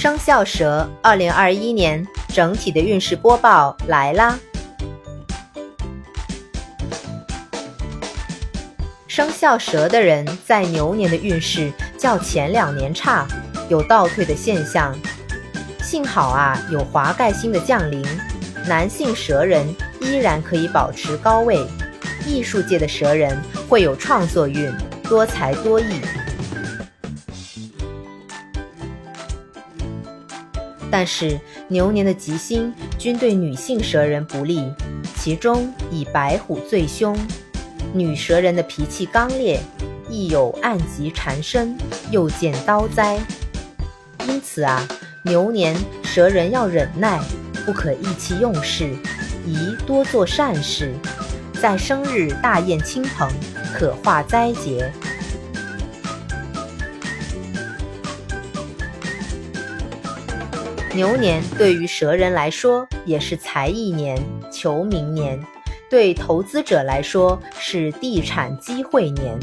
生肖蛇2021年整体的运势播报来啦。生肖蛇的人在牛年的运势较前两年差，有倒退的现象。幸好有华盖星的降临，男性蛇人依然可以保持高位，艺术界的蛇人会有创作运，多才多艺。但是牛年的吉星均对女性蛇人不利，其中以白虎最凶。女蛇人的脾气刚烈，易有暗疾缠身，又见刀灾。因此牛年蛇人要忍耐，不可意气用事，宜多做善事，在生日大宴亲朋，可化灾劫。牛年对于蛇人来说也是才艺年、求名年，对投资者来说是地产机会年，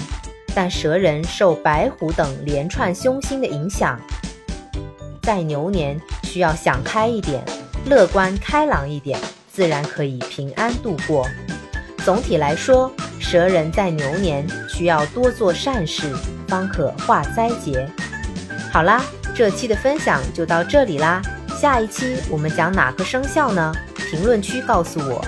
但蛇人受白虎等连串凶星的影响，在牛年需要想开一点，乐观开朗一点，自然可以平安度过。总体来说，蛇人在牛年需要多做善事，方可化灾劫。好啦，这期的分享就到这里啦，下一期我们讲哪个生肖呢？评论区告诉我。